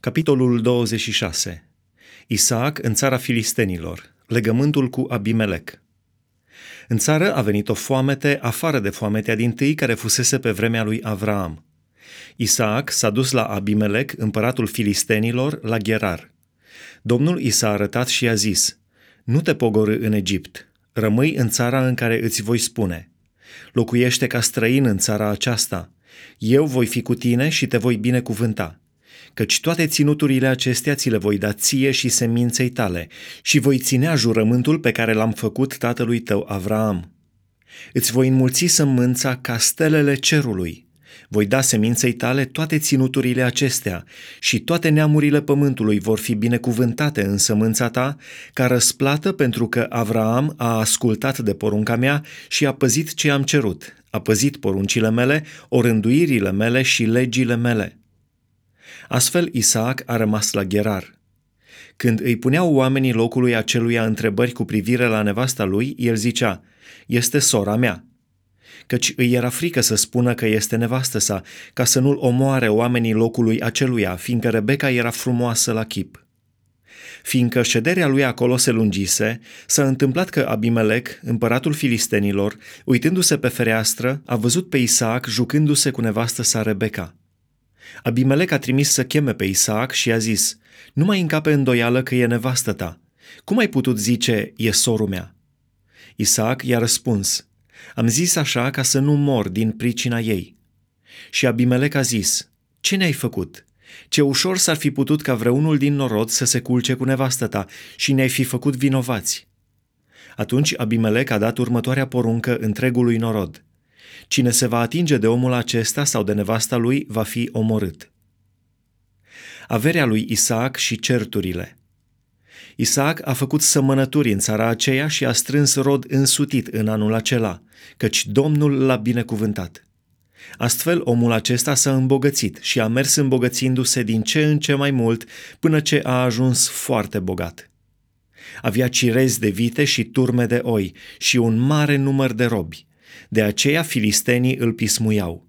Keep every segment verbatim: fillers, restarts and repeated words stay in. Capitolul douăzeci și șase. Isaac în țara filistenilor. Legământul cu Abimelec. În țară a venit o foamete afară de foametea dintâi care fusese pe vremea lui Avram. Isaac s-a dus la Abimelec, împăratul filistenilor, la Gherar. Domnul i s-a arătat și i-a zis: „Nu te pogorî în Egipt, rămâi în țara în care îți voi spune. Locuiește ca străin în țara aceasta. Eu voi fi cu tine și te voi binecuvânta. Căci toate ținuturile acestea ți le voi da ție și seminței tale și voi ținea jurământul pe care l-am făcut tatălui tău Avram. Îți voi înmulți sămânța ca stelele cerului. Voi da seminței tale toate ținuturile acestea și toate neamurile pământului vor fi binecuvântate în sămânța ta ca răsplată pentru că Avram a ascultat de porunca mea și a păzit ce am cerut, a păzit poruncile mele, orânduirile mele și legile mele." Astfel Isaac a rămas la Gherar. Când îi puneau oamenii locului aceluia întrebări cu privire la nevasta lui, el zicea: „Este sora mea," căci îi era frică să spună că este nevastă sa, ca să nu-l omoare oamenii locului aceluia, fiindcă Rebecca era frumoasă la chip. Fiindcă șederea lui acolo se lungise, s-a întâmplat că Abimelec, împăratul filistenilor, uitându-se pe fereastră, a văzut pe Isaac jucându-se cu nevastă sa Rebecca. Abimelec a trimis să cheme pe Isaac și i-a zis: „Nu mai încape îndoială că e nevastă ta. Cum ai putut zice, e sorul mea?" Isaac i-a răspuns: „Am zis așa ca să nu mor din pricina ei." Și Abimelec a zis: „Ce ne-ai făcut? Ce ușor s-ar fi putut ca vreunul din norod să se culce cu nevastă ta și ne-ai fi făcut vinovați." Atunci Abimelec a dat următoarea poruncă întregului norod: „Cine se va atinge de omul acesta sau de nevasta lui va fi omorât." Averea lui Isaac și certurile. Isaac a făcut sămănături în țara aceea și a strâns rod însutit în anul acela, căci Domnul l-a binecuvântat. Astfel omul acesta s-a îmbogățit și a mers îmbogățindu-se din ce în ce mai mult până ce a ajuns foarte bogat. Avea cirezi de vite și turme de oi și un mare număr de robi. De aceea filistenii îl pismuiau.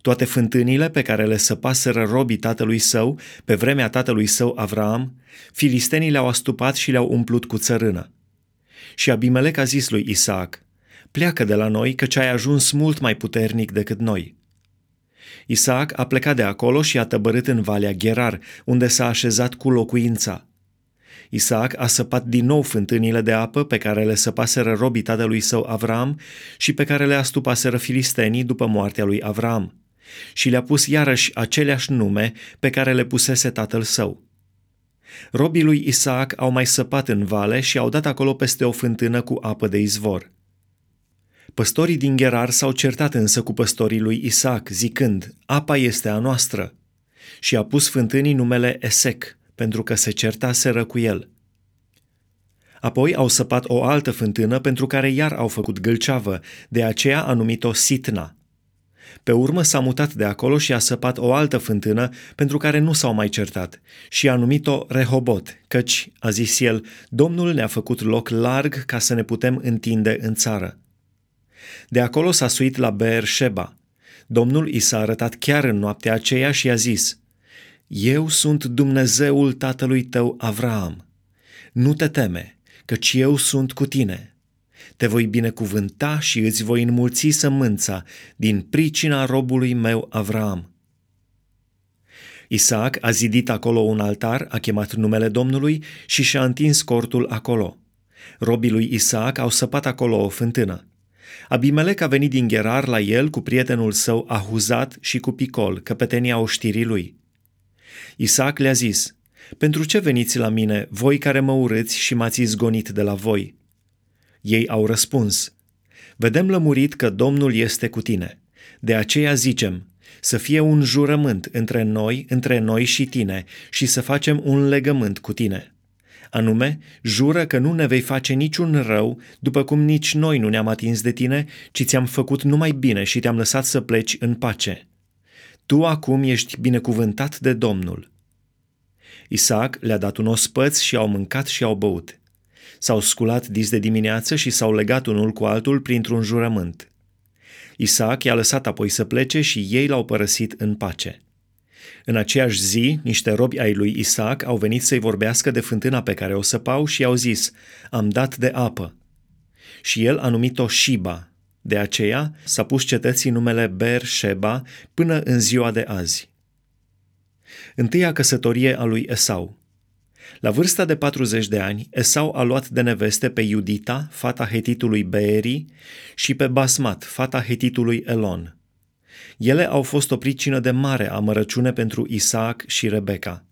Toate fântânile pe care le săpaseră robii tatălui său, pe vremea tatălui său Avram, filistenii le-au astupat și le-au umplut cu țărână. Și Abimelec a zis lui Isaac: „Pleacă de la noi, căci ai ajuns mult mai puternic decât noi." Isaac a plecat de acolo și a tăbărât în Valea Gherar, unde s-a așezat cu locuința. Isaac a săpat din nou fântânile de apă pe care le săpaseră robii tatălui său Avram și pe care le astupaseră filistenii după moartea lui Avram și le-a pus iarăși aceleași nume pe care le pusese tatăl său. Robii lui Isaac au mai săpat în vale și au dat acolo peste o fântână cu apă de izvor. Păstorii din Gherar s-au certat însă cu păstorii lui Isaac, zicând: „Apa este a noastră," și a pus fântânii numele Esec, pentru că se certaseră cu el. Apoi au săpat o altă fântână pentru care iar au făcut gâlceavă, de aceea a numit-o Sitna. Pe urmă s-a mutat de acolo și a săpat o altă fântână pentru care nu s-au mai certat și a numit-o Rehobot, căci, a zis el, Domnul ne-a făcut loc larg ca să ne putem întinde în țară. De acolo s-a suit la Beer-Șeba. Domnul i s-a arătat chiar în noaptea aceea și i-a zis: „Eu sunt Dumnezeul tatălui tău Avram. Nu te teme, căci eu sunt cu tine. Te voi binecuvânta și îți voi înmulți sămânța din pricina robului meu Avram." Isaac a zidit acolo un altar, a chemat numele Domnului și și-a întins cortul acolo. Robii lui Isaac au săpat acolo o fântână. Abimelec a venit din Gherar la el cu prietenul său Ahuzat și cu Picol, căpetenia oștirii lui. Isaac le-a zis: „Pentru ce veniți la mine, voi care mă urâți și m-ați izgonit de la voi?" Ei au răspuns: „Vedem lămurit că Domnul este cu tine. De aceea zicem, să fie un jurământ între noi, între noi și tine, și să facem un legământ cu tine. Anume, jură că nu ne vei face niciun rău, după cum nici noi nu ne-am atins de tine, ci ți-am făcut numai bine și te-am lăsat să pleci în pace. Tu acum ești binecuvântat de Domnul." Isaac le-a dat un ospăț și au mâncat și au băut. S-au sculat dis de dimineață și s-au legat unul cu altul printr-un jurământ. Isaac i-a lăsat apoi să plece și ei l-au părăsit în pace. În aceeași zi, niște robi ai lui Isaac au venit să-i vorbească de fântâna pe care o săpau și i-au zis, am dat de apă. Și el a numit-o Shiba. De aceea s-a pus cetății numele Beer-Șeba până în ziua de azi. Întâia căsătorie a lui Esau. La vârsta de patruzeci de ani, Esau a luat de neveste pe Iudita, fata hetitului Beeri, și pe Basmat, fata hetitului Elon. Ele au fost o pricină de mare amărăciune pentru Isaac și Rebecca.